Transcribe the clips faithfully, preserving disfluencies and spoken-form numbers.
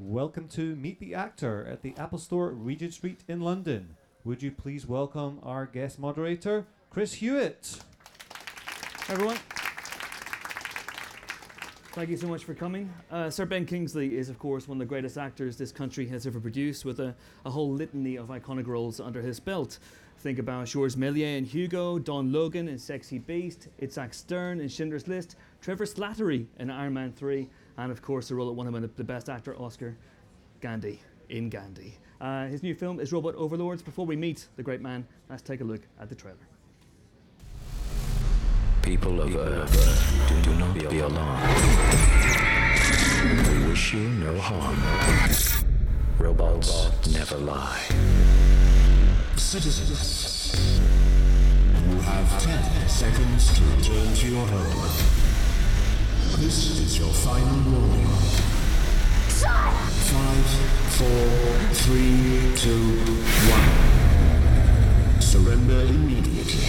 Welcome to Meet the Actor at the Apple Store, Regent Street in London. Would you please welcome our guest moderator, Chris Hewitt. Hi everyone. Thank you so much for coming. Uh, Sir Ben Kingsley is, of course, one of the greatest actors this country has ever produced, with a, a whole litany of iconic roles under his belt. Think about Georges Méliès in Hugo, Don Logan in Sexy Beast, Itzhak Stern in Schindler's List, Trevor Slattery in Iron Man three, and, of course, the role that won him the Best Actor Oscar, Gandhi in Gandhi. Uh, his new film is Robot Overlords. Before we meet the great man, let's take a look at the trailer. People of Earth, do, do not be alarmed. We wish you no harm. Robots never lie. Citizens, you have ten seconds to return to your home. This is your final warning. Five, four, three, two, one. Surrender immediately.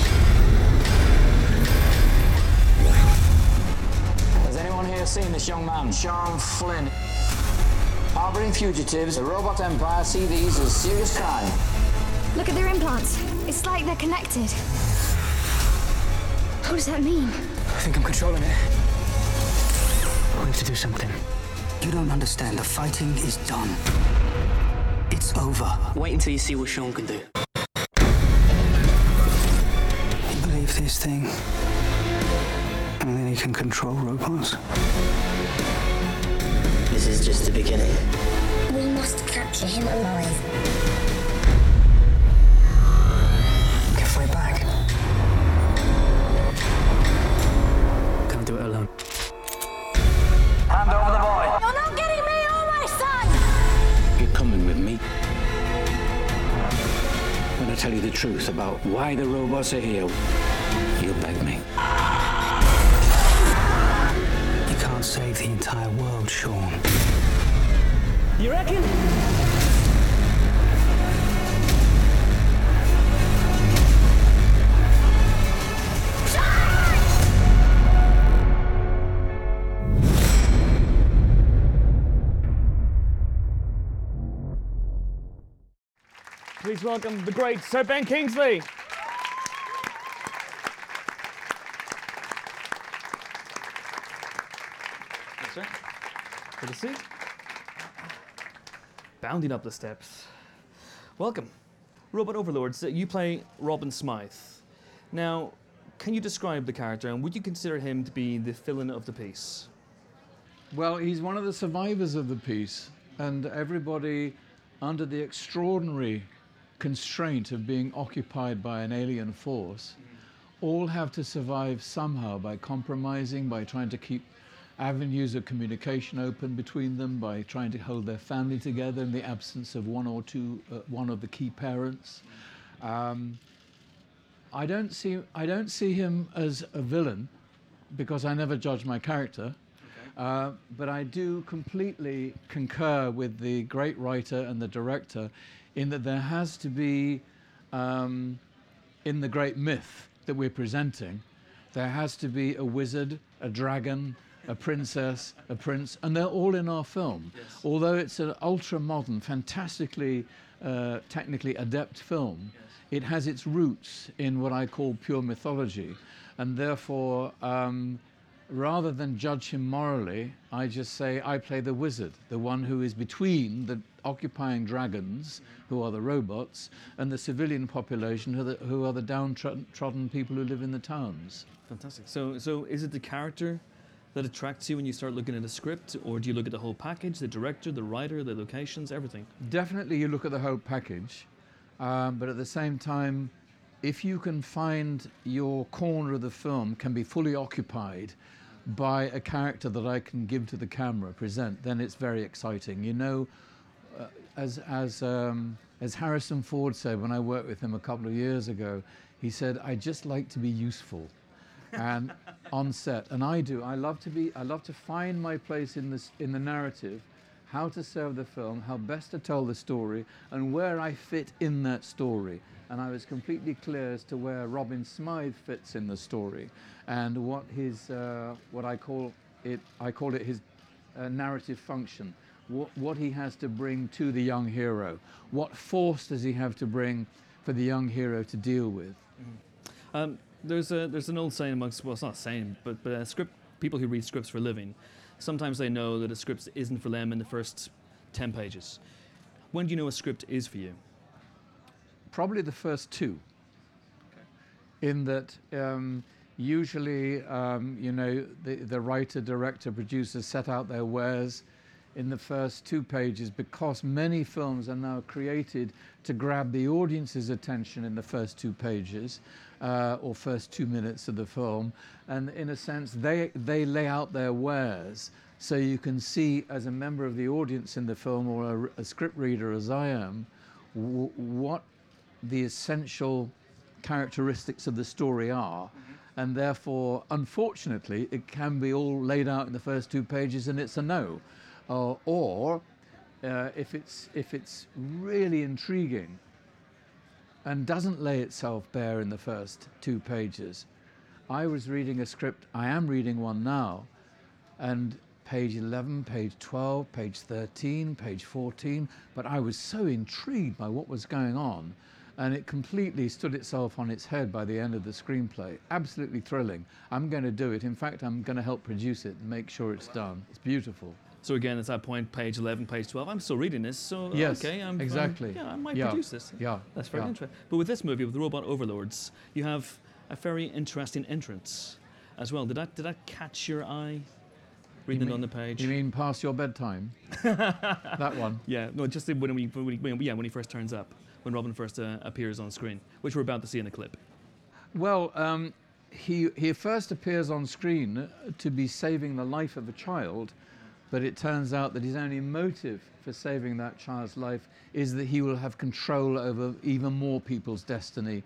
Has anyone here seen this young man, Sean Flynn? Harboring fugitives, the robot empire see these as serious crime. Look at their implants. It's like they're connected. What does that mean? I think I'm controlling it. We have to do something. You don't understand. The fighting is done. It's over. Wait until you see what Sean can do. You believe this thing? And then he can control robots. This is just the beginning. We must capture him alive. We can fight back. Can't do it alone. Hand over the boy. You're not getting me or my son! You're coming with me. When I tell you the truth about why the robots are here, you'll beg me. Save the entire world, Sean. You reckon? Please welcome the great Sir Ben Kingsley. Sir. Good to see you. Bounding up the steps. Welcome. Robot Overlords, you play Robin Smythe. Now, can you describe the character, and would you consider him to be the villain of the piece? Well, he's one of the survivors of the piece, and everybody under the extraordinary constraint of being occupied by an alien force all have to survive somehow by compromising, by trying to keep avenues of communication open between them, by trying to hold their family together in the absence of one or two, uh, one of the key parents. Um, I don't see, I don't see him as a villain, because I never judge my character. Okay. Uh, but I do completely concur with the great writer and the director, in that there has to be, um, in the great myth that we're presenting, there has to be a wizard, a dragon, a princess, a prince, and they're all in our film. Yes. Although it's an ultra-modern, fantastically uh, technically adept film, yes, it has its roots in what I call pure mythology. And therefore, um, rather than judge him morally, I just say I play the wizard, the one who is between the occupying dragons, who are the robots, and the civilian population, who are the, who are the downtrodden people who live in the towns. Fantastic. So, so is it the character that attracts you when you start looking at a script, or do you look at the whole package, the director, the writer, the locations, everything? Definitely you look at the whole package, um, but at the same time, if you can find your corner of the film can be fully occupied by a character that I can give to the camera, present, then it's very exciting. You know, uh, as, as, um, as Harrison Ford said when I worked with him a couple of years ago, he said, "I just like to be useful." And on set, and I do. I love to be. I love to find my place in this, in the narrative, how to serve the film, how best to tell the story, and where I fit in that story. And I was completely clear as to where Robin Smythe fits in the story, and what his, uh, what I call it, I call it his uh, narrative function. what, what he has to bring to the young hero. What force does he have to bring for the young hero to deal with? Mm-hmm. um, there's, a, there's an old saying amongst, well, it's not a saying, but, but uh, script people who read scripts for a living, sometimes they know that a script isn't for them in the first ten pages. When do you know a script is for you? Probably the first two. Okay. In that um, usually, um, you know, the, the writer, director, producer set out their wares in the first two pages, because many films are now created to grab the audience's attention in the first two pages uh, or first two minutes of the film. And in a sense, they, they lay out their wares so you can see, as a member of the audience in the film, or a, a script reader as I am, w what the essential characteristics of the story are. And therefore, unfortunately, it can be all laid out in the first two pages and it's a no. Uh, or uh, if it's if it's really intriguing and doesn't lay itself bare in the first two pages. I was reading a script, I am reading one now, and page eleven, page twelve, page thirteen, page fourteen, but I was so intrigued by what was going on, and it completely stood itself on its head by the end of the screenplay. Absolutely thrilling. I'm going to do it. In fact, I'm going to help produce it and make sure it's done. It's beautiful. So again, at that point, page eleven, page twelve, I'm still reading this, so yes, okay, I'm, exactly. I'm, yeah, I might yeah. produce this. Yeah, that's very yeah. interesting. But with this movie, with the Robot Overlords, you have a very interesting entrance as well. Did that, did that catch your eye, reading you mean, it on the page? You mean past your bedtime? That one? Yeah, no, just when, we, when, yeah, when he first turns up, when Robin first uh, appears on screen, which we're about to see in the clip. Well, um, he, he first appears on screen to be saving the life of a child, but it turns out that his only motive for saving that child's life is that he will have control over even more people's destiny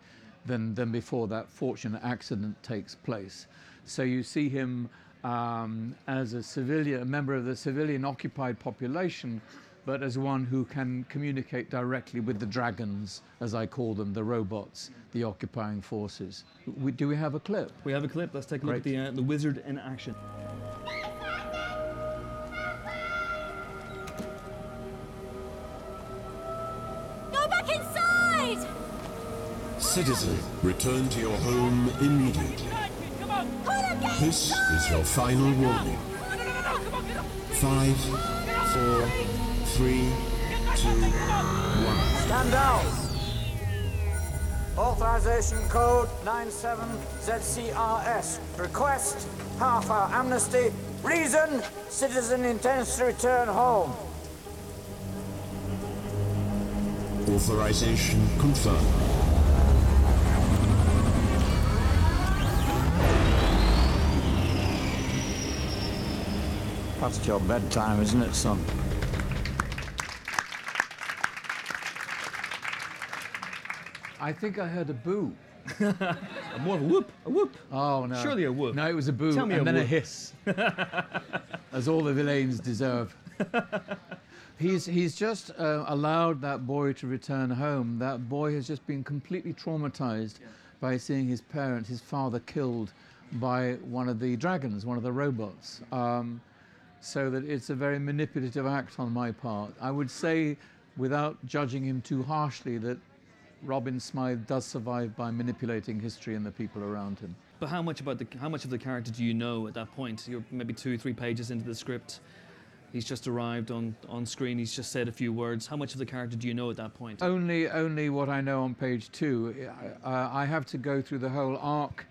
than, than before that fortunate accident takes place. So you see him um, as a civilian, a member of the civilian occupied population, but as one who can communicate directly with the dragons, as I call them, the robots, the occupying forces. We, do we have a clip? We have a clip. Let's take a look Great. at the, uh, the wizard in action. Citizen, return to your home immediately. This is your final warning. Five, four, three, two, one. Stand down. Authorization code nine seven Z C R S. Request half-hour amnesty. Reason, citizen intends to return home. Authorization confirmed. Past your bedtime, isn't it, son? I think I heard a boo. A more of a whoop, a whoop. Oh, no. Surely a whoop. No, it was a boo Tell me and a then whoop. a hiss. As all the villains deserve. He's, he's just uh, allowed that boy to return home. That boy has just been completely traumatized yeah. by seeing his parents, his father, killed by one of the dragons, one of the robots. Um, So that it's a very manipulative act on my part. I would say, without judging him too harshly, that Robin Smythe does survive by manipulating history and the people around him. But how much about the how much of the character do you know at that point? You're maybe two, three pages into the script. He's just arrived on on screen. He's just said a few words. How much of the character do you know at that point? Only, only what I know on page two. Uh, I have to go through the whole arc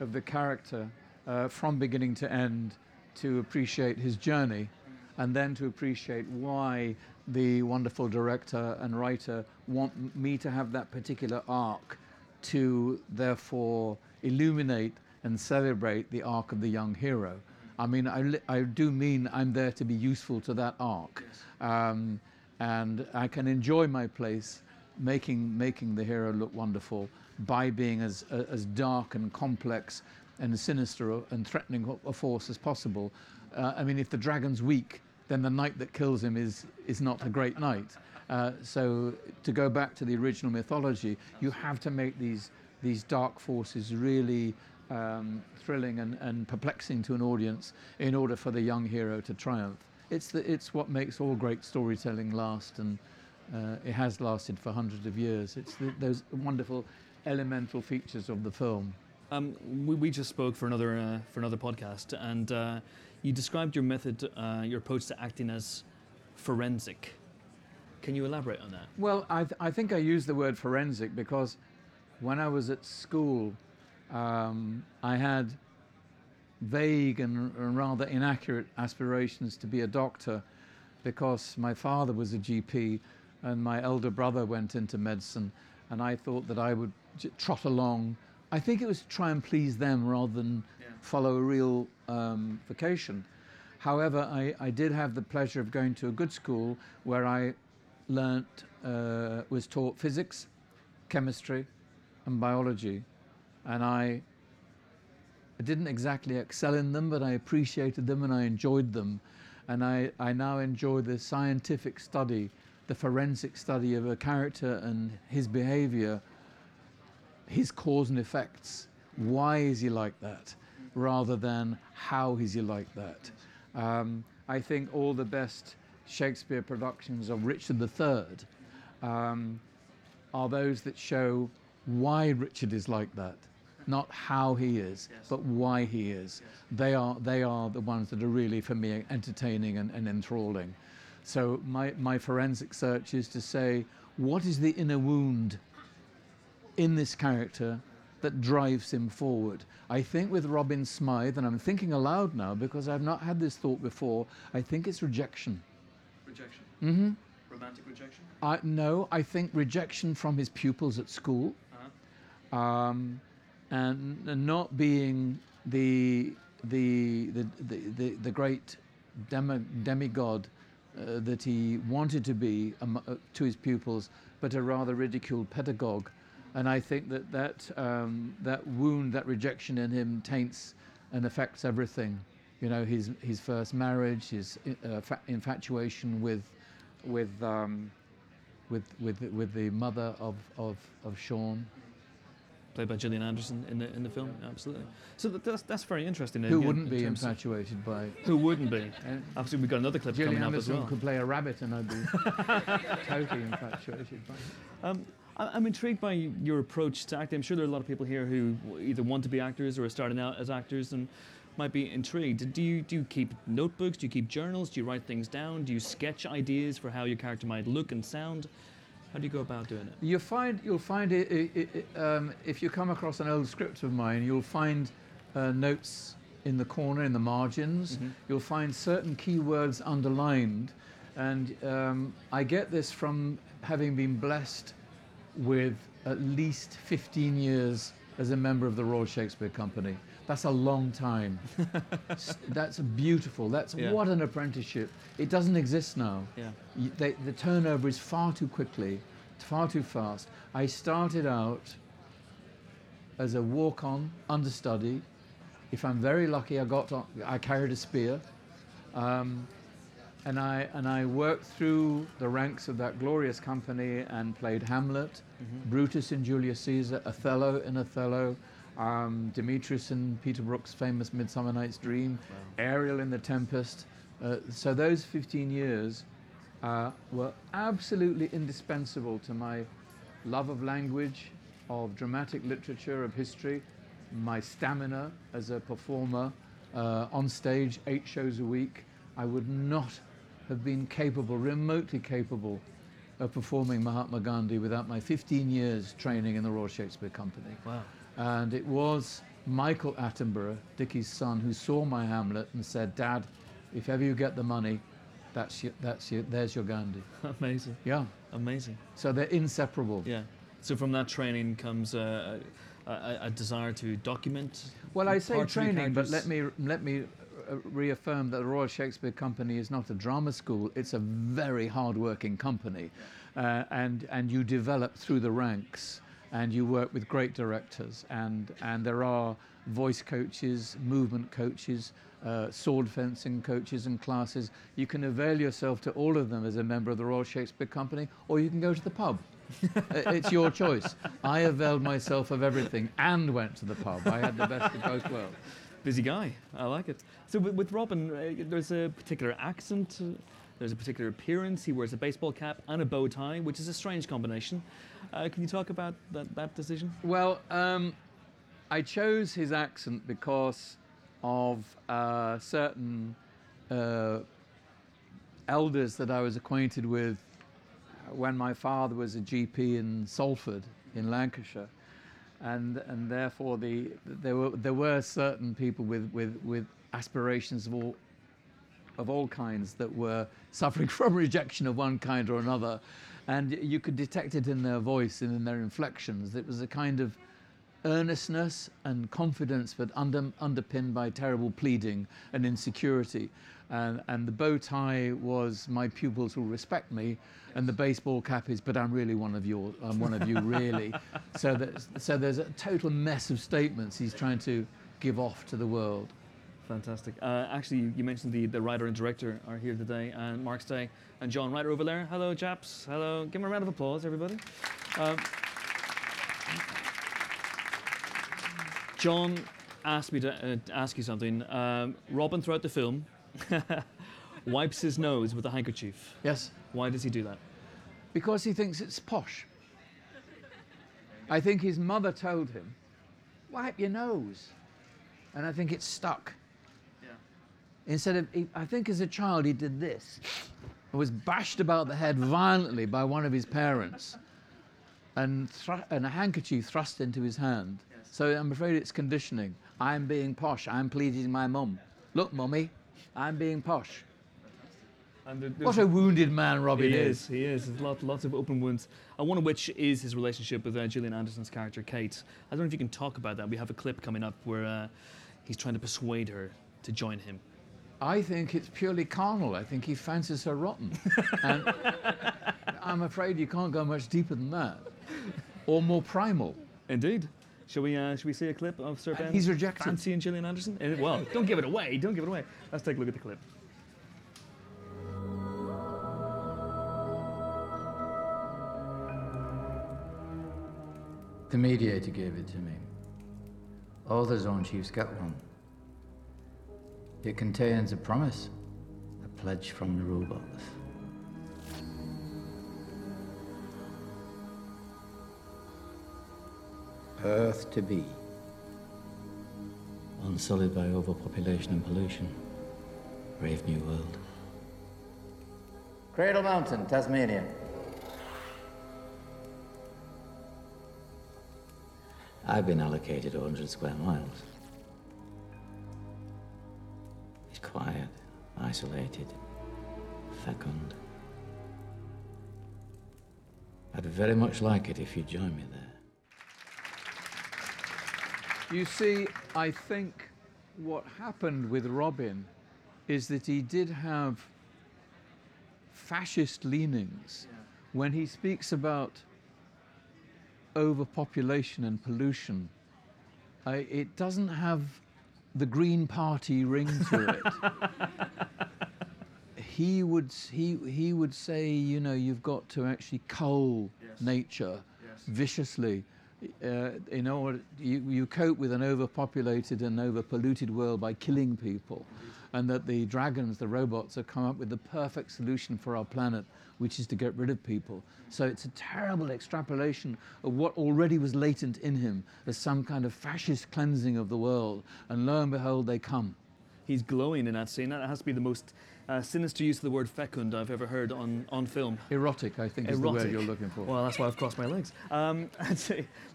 of the character uh, from beginning to end, to appreciate his journey, and then to appreciate why the wonderful director and writer want me to have that particular arc, to therefore illuminate and celebrate the arc of the young hero. I mean, I, li I do mean I'm there to be useful to that arc. Um, and I can enjoy my place making, making the hero look wonderful by being as, uh, as dark and complex and sinister and threatening a force as possible. Uh, I mean, if the dragon's weak, then the knight that kills him is, is not a great knight. Uh, so to go back to the original mythology, you have to make these, these dark forces really um, thrilling and, and perplexing to an audience in order for the young hero to triumph. it's the, it's what makes all great storytelling last, and uh, it has lasted for hundreds of years. It's the, those wonderful elemental features of the film. Um, we, we just spoke for another uh, for another podcast, and uh, you described your method, uh, your approach to acting as forensic. Can you elaborate on that? Well, I, th I think I use the word forensic because when I was at school, um, I had vague and rather inaccurate aspirations to be a doctor because my father was a G P and my elder brother went into medicine, and I thought that I would j trot along. I think it was to try and please them rather than yeah. follow a real um, vocation. However, I, I did have the pleasure of going to a good school where I learnt, uh, was taught physics, chemistry and biology, and I I didn't exactly excel in them, but I appreciated them and I enjoyed them. And I, I now enjoy the scientific study, the forensic study of a character and his behavior, his cause and effects. Why is he like that? Rather than how is he like that? Um, I think all the best Shakespeare productions of Richard the Third um, are those that show why Richard is like that. Not how he is, yes. but why he is. Yes. They are they are the ones that are really, for me, entertaining and, and enthralling. So my, my forensic search is to say, what is the inner wound in this character that drives him forward? I think with Robin Smythe, and I'm thinking aloud now because I've not had this thought before, I think it's rejection. Rejection? Mm-hmm. Romantic rejection? Uh, no, I think rejection from his pupils at school. Uh-huh. um, And, and not being the the the the, the great demi, demigod uh, that he wanted to be um, uh, to his pupils, but a rather ridiculed pedagogue. And I think that that um, that wound, that rejection in him, taints and affects everything. You know, his his first marriage, his uh, infatuation with with um, with with with the mother of of of Sean. Played by Gillian Anderson in the in the film, yeah, absolutely. So that's that's very interesting. Who wouldn't be infatuated by? Who wouldn't be? Obviously, we've got another clip Gillian coming Anderson up as well. Could play a rabbit, and I'd be totally infatuated by it. Um, I'm intrigued by your approach to acting. I'm sure there are a lot of people here who either want to be actors or are starting out as actors and might be intrigued. Do you do you keep notebooks? Do you keep journals? Do you write things down? Do you sketch ideas for how your character might look and sound? How do you go about doing it? You find, you'll find it, it, it, um, if you come across an old script of mine, you'll find uh, notes in the corner, in the margins. Mm-hmm. You'll find certain keywords underlined. And um, I get this from having been blessed with at least fifteen years as a member of the Royal Shakespeare Company. That's a long time. That's beautiful. That's yeah. What an apprenticeship. It doesn't exist now. Yeah. You, they, the turnover is far too quickly, far too fast. I started out as a walk-on understudy. If I'm very lucky, I got on, I carried a spear, um, and I and I worked through the ranks of that glorious company and played Hamlet, mm-hmm. Brutus in Julius Caesar, Othello in Othello. Um, Demetrius and Peter Brook's famous Midsummer Night's Dream, wow. Ariel in The Tempest. Uh, so those fifteen years uh, were absolutely indispensable to my love of language, of dramatic literature, of history, my stamina as a performer uh, on stage, eight shows a week. I would not have been capable, remotely capable, of performing Mahatma Gandhi without my fifteen years training in the Royal Shakespeare Company. Wow. And it was Michael Attenborough, Dickie's son, who saw my Hamlet and said, "Dad, if ever you get the money, that's your, that's your, there's your Gandhi." Amazing. Yeah. Amazing. So they're inseparable. Yeah. So from that training comes a, a, a desire to document. Well, I say training, but let me let me reaffirm that the Royal Shakespeare Company is not a drama school. It's a very hard-working company, uh, and and you develop through the ranks. And you work with great directors, and and there are voice coaches, movement coaches, uh, sword fencing coaches and classes. You can avail yourself to all of them as a member of the Royal Shakespeare Company, or you can go to the pub. It's your choice. I availed myself of everything and went to the pub. I had the best of both worlds. Busy guy. I like it. So with, with Robin, uh, there's a particular accent, uh, there's a particular appearance. He wears a baseball cap and a bow tie, which is a strange combination. Uh, can you talk about that, that decision? Well, um, I chose his accent because of uh, certain uh, elders that I was acquainted with when my father was a G P in Salford in Lancashire. And, and therefore, the, there were there were certain people with, with, with aspirations of all of all kinds that were suffering from rejection of one kind or another, and you could detect it in their voice and in their inflections. It was a kind of earnestness and confidence, but under, underpinned by terrible pleading and insecurity. And, and the bow tie was my pupils will respect me, and the baseball cap is, but I'm really one of your, I'm one of you really. So that, so there's a total mess of statements he's trying to give off to the world. Fantastic. Uh, actually, you, you mentioned the, the writer and director are here today, and Mark Stay and John Ryder over there. Hello, chaps. Hello. Give them a round of applause, everybody. Um, John asked me to uh, ask you something. Um, Robin, throughout the film, wipes his nose with a handkerchief. Yes. Why does he do that? Because he thinks it's posh. I think his mother told him, wipe your nose. And I think it stuck. Yeah. Instead of, he, I think as a child he did this. He was bashed about the head violently by one of his parents. And, and a handkerchief thrust into his hand. Yes. So I'm afraid it's conditioning. I'm being posh. I'm pleading my mum. Look, mummy, I'm being posh. And there, what a wounded man Robin he is. is. He is. There's lot, lots of open wounds. And one of which is his relationship with uh, Gillian Anderson's character, Kate. I don't know if you can talk about that. We have a clip coming up where uh, he's trying to persuade her to join him. I think it's purely carnal. I think he fancies her rotten. And I'm afraid you can't go much deeper than that. Or more primal. Indeed. Shall we, uh, shall we see a clip of Sir Ben? He's rejected. Fancy and Gillian Anderson? Well, don't give it away, don't give it away. Let's take a look at the clip. The mediator gave it to me. All the zone chiefs get one. It contains a promise, a pledge from the robots. Earth to be, unsullied by overpopulation and pollution. Brave new world. Cradle Mountain, Tasmania. I've been allocated one hundred square miles. It's quiet, isolated, fecund. I'd very much like it if you'd join me there. You see, I think what happened with Robin is that he did have fascist leanings. Yeah. When he speaks about overpopulation and pollution, I, it doesn't have the Green Party ring to it. He would, he, he would say, you know, you've got to actually cull yes. nature yes. viciously. Uh, in order, you, you cope with an overpopulated and overpolluted world by killing people, and that the dragons, the robots, have come up with the perfect solution for our planet, which is to get rid of people. So it's a terrible extrapolation of what already was latent in him as some kind of fascist cleansing of the world, and lo and behold, they come. He's glowing in that scene. That has to be the most uh, sinister use of the word fecund I've ever heard on, on film. Erotic, I think, Erotic. is the word you're looking for. Well, that's why I've crossed my legs. Um,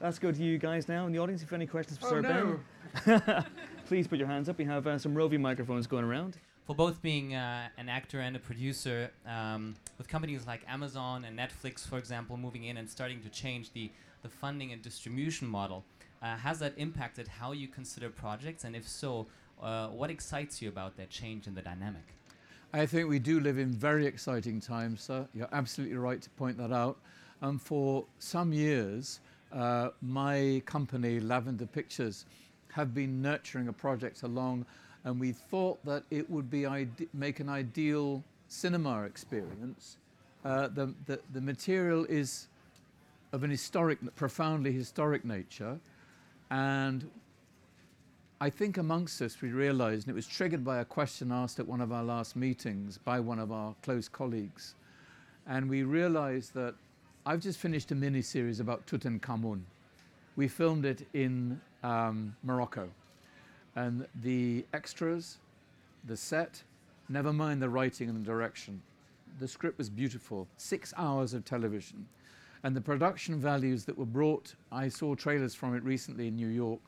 let's go to you guys now in the audience. If you have any questions for oh, Sir no. Ben, please put your hands up. We have uh, some roving microphones going around. For both being uh, an actor and a producer, um, with companies like Amazon and Netflix, for example, moving in and starting to change the, the funding and distribution model, uh, has that impacted how you consider projects? And if so, Uh, what excites you about that change in the dynamic? I think we do live in very exciting times, sir. You're absolutely right to point that out. And um, for some years, uh, my company, Lavender Pictures, have been nurturing a project along, and we thought that it would be ide- make an ideal cinema experience. Uh, the, the, the material is of an historic, profoundly historic nature, and I think amongst us we realised, and it was triggered by a question asked at one of our last meetings by one of our close colleagues, and we realised that I've just finished a mini-series about Tutankhamun. We filmed it in um, Morocco, and the extras, the set, never mind the writing and the direction. The script was beautiful, six hours of television, and the production values that were brought, I saw trailers from it recently in New York,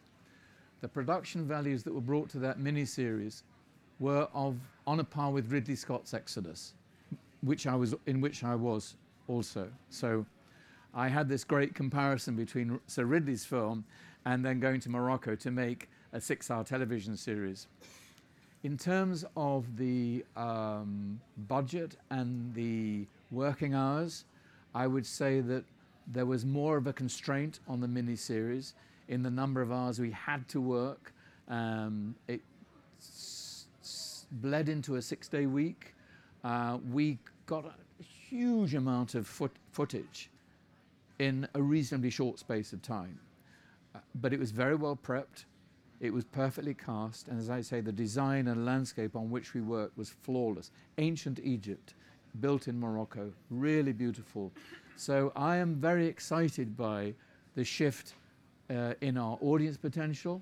the production values that were brought to that miniseries were of on a par with Ridley Scott's Exodus, which I was, in which I was also. So I had this great comparison between Sir Ridley's film and then going to Morocco to make a six-hour television series. In terms of the um, budget and the working hours, I would say that there was more of a constraint on the miniseries in the number of hours we had to work. Um, it s s bled into a six-day week. Uh, we got a huge amount of foot footage in a reasonably short space of time. Uh, but it was very well prepped. It was perfectly cast. And as I say, the design and landscape on which we worked was flawless. Ancient Egypt, built in Morocco, really beautiful. So I am very excited by the shift Uh, in our audience potential,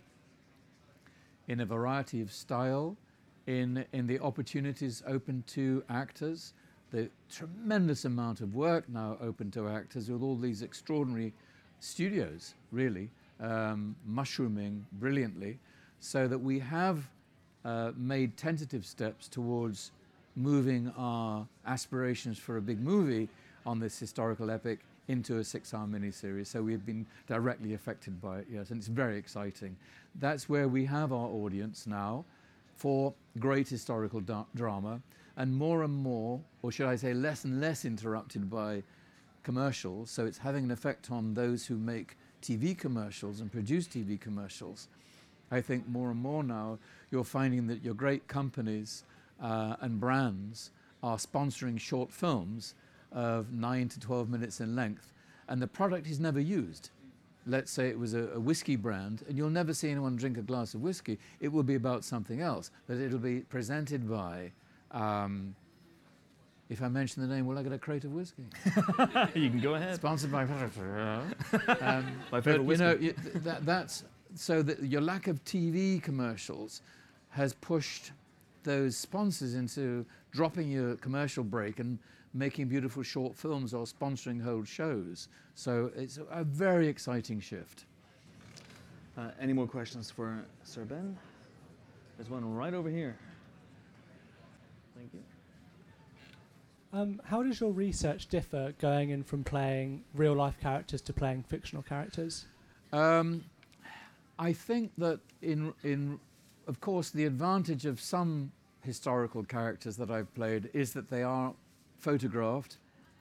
in a variety of style, in, in the opportunities open to actors, the tremendous amount of work now open to actors with all these extraordinary studios, really, um, mushrooming brilliantly, so that we have uh, made tentative steps towards moving our aspirations for a big movie on this historical epic into a six-hour miniseries, so we've been directly affected by it, yes, and it's very exciting. That's where we have our audience now for great historical drama, and more and more, or should I say less and less interrupted by commercials, so it's having an effect on those who make T V commercials and produce T V commercials. I think more and more now you're finding that your great companies uh, and brands are sponsoring short films of nine to twelve minutes in length, and the product is never used. Let's say it was a, a whiskey brand, and you'll never see anyone drink a glass of whiskey. It will be about something else, but it'll be presented by, um, if I mention the name, will I get a crate of whiskey? You can go ahead. Sponsored by... um, My favorite whiskey. You know, you, th that, that's, so that your lack of T V commercials has pushed those sponsors into dropping your commercial break and making beautiful short films or sponsoring whole shows. So it's a very exciting shift. Uh, any more questions for Sir Ben? There's one right over here. Thank you. Um, how does your research differ going in from playing real life characters to playing fictional characters? Um, I think that in, in, of course, the advantage of some historical characters that I've played is that they are photographed,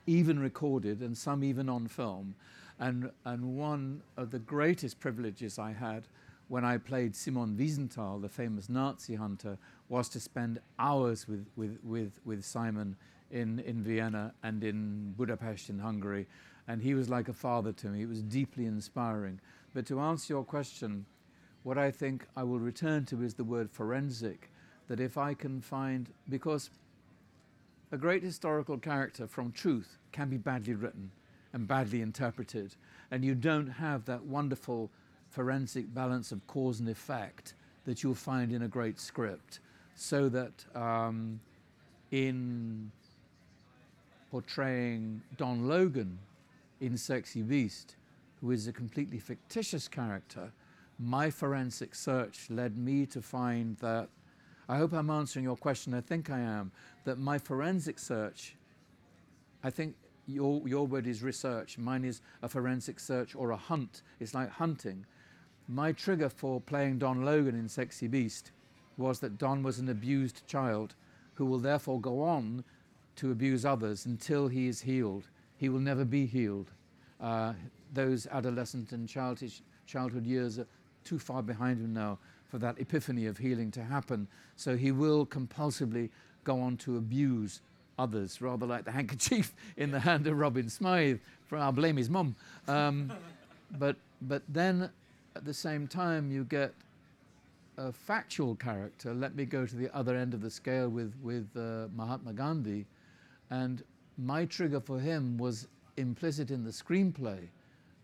even recorded, and some even on film. And, and one of the greatest privileges I had when I played Simon Wiesenthal, the famous Nazi hunter, was to spend hours with, with, with, with Simon in, in Vienna and in Budapest in Hungary. And he was like a father to me. It was deeply inspiring. But to answer your question, what I think I will return to is the word forensic, that if I can find, because a great historical character from truth can be badly written and badly interpreted, and you don't have that wonderful forensic balance of cause and effect that you'll find in a great script. So that um, in portraying Don Logan in Sexy Beast, who is a completely fictitious character, my forensic search led me to find that, I hope I'm answering your question, I think I am, that my forensic search, I think your, your word is research, mine is a forensic search or a hunt. It's like hunting. My trigger for playing Don Logan in Sexy Beast was that Don was an abused child who will therefore go on to abuse others until he is healed. He will never be healed. Uh, those adolescent and childish childhood years are too far behind him now for that epiphany of healing to happen. So he will compulsively go on to abuse others, rather like the handkerchief in the hand of Robin Smythe, for I'll blame his mum. But, but then, at the same time, you get a factual character, let me go to the other end of the scale with, with uh, Mahatma Gandhi. And my trigger for him was implicit in the screenplay.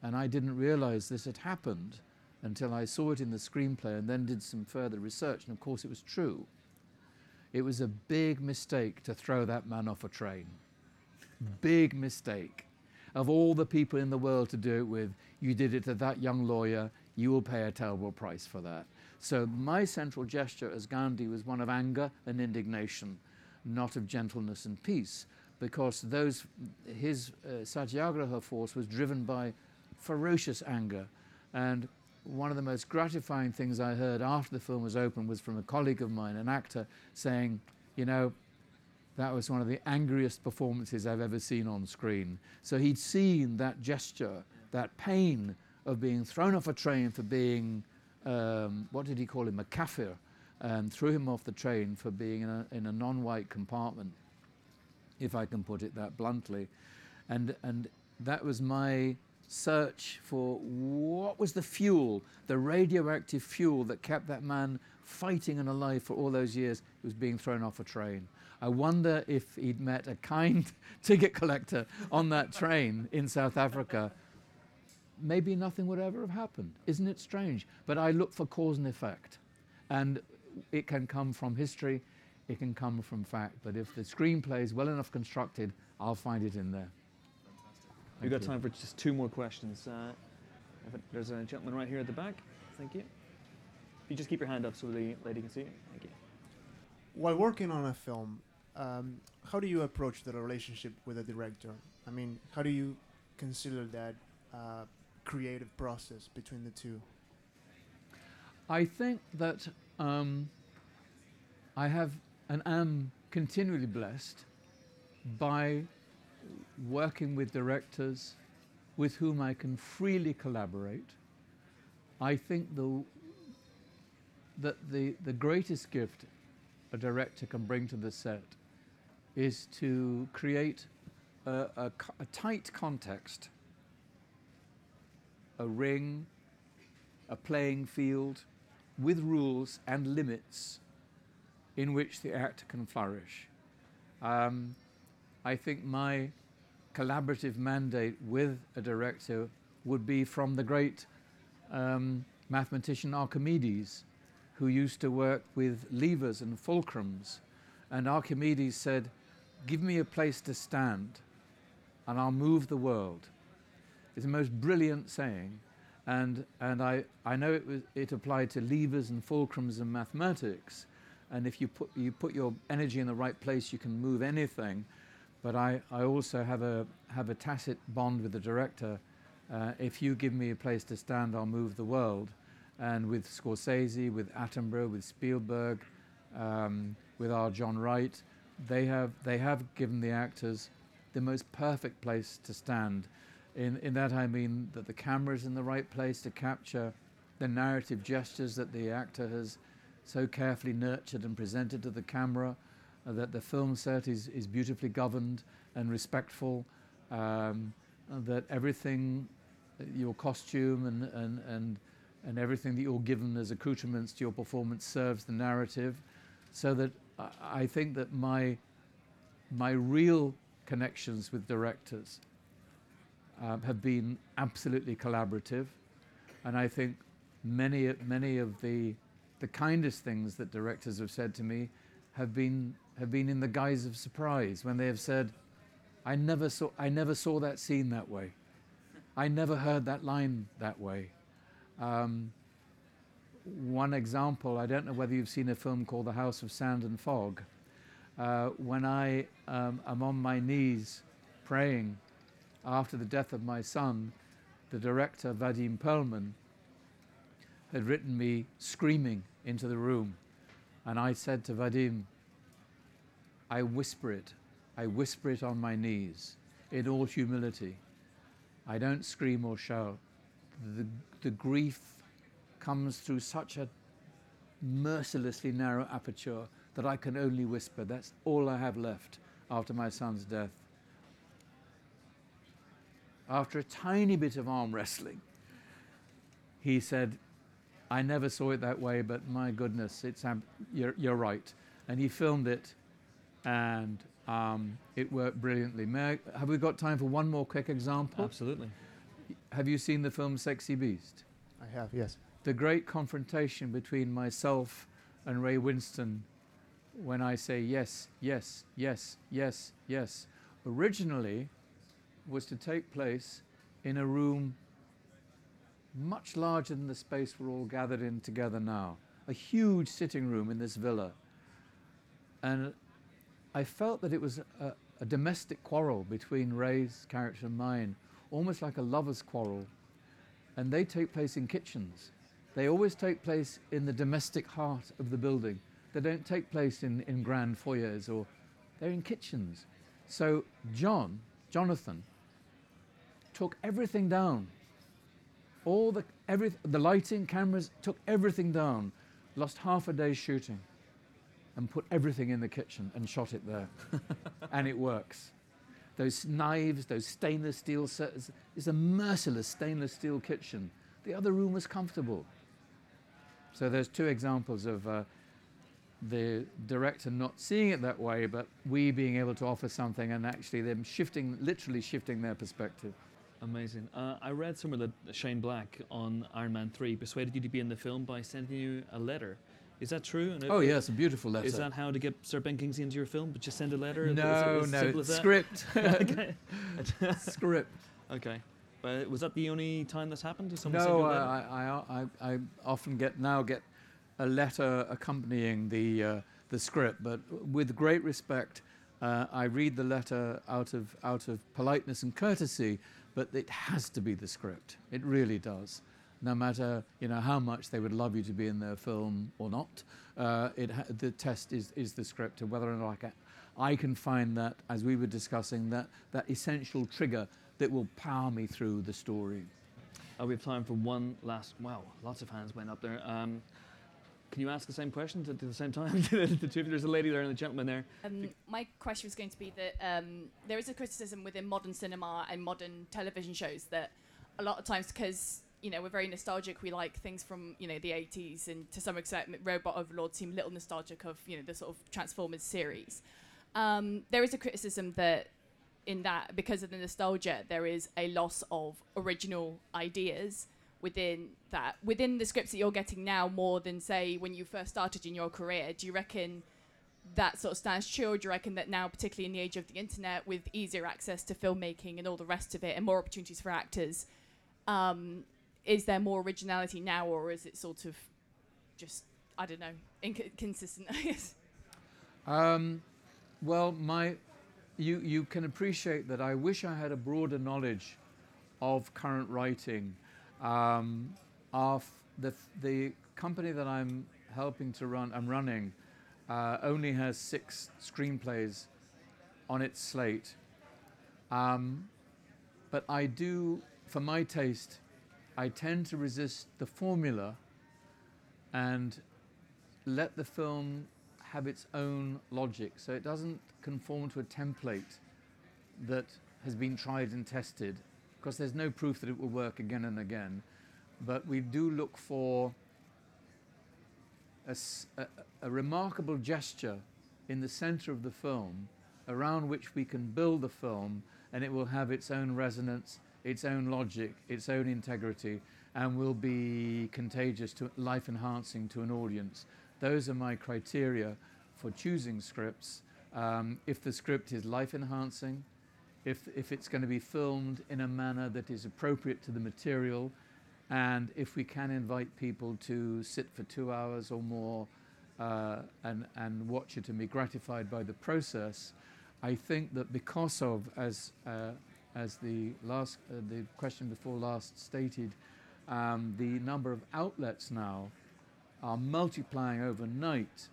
And I didn't realize this had happened until I saw it in the screenplay and then did some further research. And of course, it was true. It was a big mistake to throw that man off a train. Big mistake. Of all the people in the world to do it with, you did it to that young lawyer. You will pay a terrible price for that. So my central gesture as Gandhi was one of anger and indignation, not of gentleness and peace, because those, his uh, Satyagraha force was driven by ferocious anger. And one of the most gratifying things I heard after the film was open was from a colleague of mine, an actor, saying, you know, that was one of the angriest performances I've ever seen on screen. So he'd seen that gesture, that pain of being thrown off a train for being, um, what did he call him, a kafir, and threw him off the train for being in a, in a non-white compartment, if I can put it that bluntly. And, and that was my search for what was the fuel, the radioactive fuel that kept that man fighting and alive for all those years. It was being thrown off a train. I wonder if he'd met a kind ticket collector on that train in South Africa. Maybe nothing would ever have happened. Isn't it strange? But I look for cause and effect. And it can come from history, it can come from fact. But if the screenplay is well enough constructed, I'll find it in there. Fantastic. We've got time for just two more questions. Uh, there's a gentleman right here at the back. Thank you. If you just keep your hand up so the lady can see you. Thank you. While working on a film, um, how do you approach the relationship with a director? I mean, how do you consider that uh, creative process between the two? I think that um, I have and am continually blessed by working with directors with whom I can freely collaborate. I think the, that the, the greatest gift a director can bring to the set is to create a, a, a tight context, a ring, a playing field, with rules and limits in which the actor can flourish. Um, I think my collaborative mandate with a director would be from the great um, mathematician Archimedes, who used to work with levers and fulcrums. And Archimedes said, give me a place to stand and I'll move the world. It's the most brilliant saying. And, and I, I know it, was, it applied to levers and fulcrums and mathematics. And if you put, you put your energy in the right place, you can move anything. But I, I also have a, have a tacit bond with the director. Uh, if you give me a place to stand, I'll move the world. And with Scorsese, with Attenborough, with Spielberg, um, with our John Wright, they have, they have given the actors the most perfect place to stand. In, in that I mean that the camera is in the right place to capture the narrative gestures that the actor has so carefully nurtured and presented to the camera, uh, that the film set is, is beautifully governed and respectful, um, that everything, your costume and, and, and, and everything that you're given as accoutrements to your performance serves the narrative, so that I, I think that my, my real connections with directors Uh, have been absolutely collaborative. And I think many many of the the kindest things that directors have said to me have been have been in the guise of surprise, when they have said, I never saw I never saw that scene that way. I never heard that line that way. Um, one example, I don't know whether you've seen a film called The House of Sand and Fog. Uh, when I um, am on my knees praying after the death of my son, the director, Vadim Perlman, had written me screaming into the room. And I said to Vadim, I whisper it. I whisper it on my knees, in all humility. I don't scream or shout. The, the grief comes through such a mercilessly narrow aperture that I can only whisper. That's all I have left after my son's death. After a tiny bit of arm wrestling, he said, I never saw it that way, but my goodness, it's um, you're, you're right. And he filmed it, and um, it worked brilliantly. May I, have we got time for one more quick example? Absolutely. Have you seen the film Sexy Beast? I have, yes. The great confrontation between myself and Ray Winston when I say yes, yes, yes, yes, yes, originally was to take place in a room much larger than the space we're all gathered in together now, a huge sitting room in this villa. And I felt that it was a, a domestic quarrel between Ray's character and mine, almost like a lover's quarrel. And they take place in kitchens. They always take place in the domestic heart of the building. They don't take place in, in grand foyers, or they're in kitchens. So John, Jonathan, took everything down. All the, every, the lighting, cameras, took everything down, lost half a day's shooting, and put everything in the kitchen and shot it there. And it works. Those knives, those stainless steel, it's a merciless stainless steel kitchen. The other room was comfortable. So there's two examples of uh, the director not seeing it that way, but we being able to offer something and actually them shifting, literally shifting their perspective. Amazing. Uh, I read somewhere that Shane Black on Iron Man three persuaded you to be in the film by sending you a letter. Is that true? And oh, it, yes, a beautiful letter. Is that how to get Sir Ben Kingsley into your film? But just send a letter? No, is it, is no, it's script. Okay. Script. Okay. But was that the only time that's happened? Did someone send you a letter? No, I, I, I, I often get now get a letter accompanying the, uh, the script, but with great respect, uh, I read the letter out of, out of politeness and courtesy, but it has to be the script. It really does. No matter, you know, how much they would love you to be in their film or not, uh, it ha the test is, is the script, and whether or not I can, I can find that, as we were discussing, that, that essential trigger that will power me through the story. Uh, we have time for one last, wow, lots of hands went up there. Um, can you ask the same question at the same time? The two, there's a lady there and a gentleman there. Um, my question was going to be that um, there is a criticism within modern cinema and modern television shows that a lot of times, because you know, we're very nostalgic. We like things from, you know, the eighties, and to some extent, Robot Overlords seem a little nostalgic of, you know, the sort of Transformers series. Um, there is a criticism that in that, because of the nostalgia, there is a loss of original ideas within that. Within the scripts that you're getting now, more than, say, when you first started in your career, do you reckon that sort of stands true, or do you reckon that now, particularly in the age of the internet, with easier access to filmmaking and all the rest of it, and more opportunities for actors, um, is there more originality now, or is it sort of just, I don't know, inconsistent, I guess? Um, well, my, you, you can appreciate that I wish I had a broader knowledge of current writing. Um, our the, the company that I'm helping to run, I'm running, uh, only has six screenplays on its slate. Um, but I do, for my taste, I tend to resist the formula and let the film have its own logic, so it doesn't conform to a template that has been tried and tested, because there's no proof that it will work again and again. But we do look for a, a, a remarkable gesture in the center of the film around which we can build the film, and it will have its own resonance, its own logic, its own integrity, and will be contagious, to life-enhancing to an audience. Those are my criteria for choosing scripts. Um, if the script is life-enhancing, if, if it's going to be filmed in a manner that is appropriate to the material, and if we can invite people to sit for two hours or more uh, and, and watch it and be gratified by the process, I think that because of, as uh, as the last, uh, the question before last stated, um, the number of outlets now are multiplying overnight.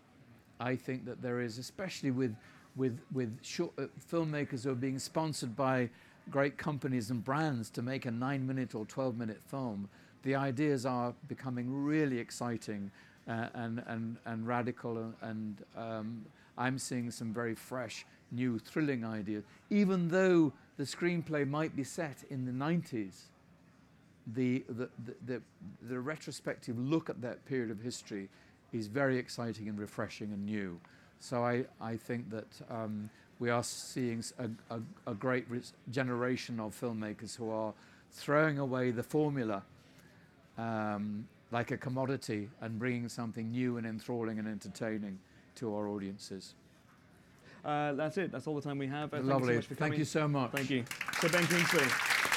I think that there is, especially with, with, with short, uh, filmmakers who are being sponsored by great companies and brands to make a nine-minute or twelve-minute film, the ideas are becoming really exciting uh, and, and, and radical, and, and um, I'm seeing some very fresh, new, thrilling ideas, even though the screenplay might be set in the nineties. the, the, the, the, the retrospective look at that period of history is very exciting and refreshing and new. So I, I think that um, we are seeing a, a, a great generation of filmmakers who are throwing away the formula um, like a commodity and bringing something new and enthralling and entertaining to our audiences. Uh, that's it. That's all the time we have. Uh, Lovely. Thank you so much for coming. Thank you so much. Thank you. Sir Ben Kingsley.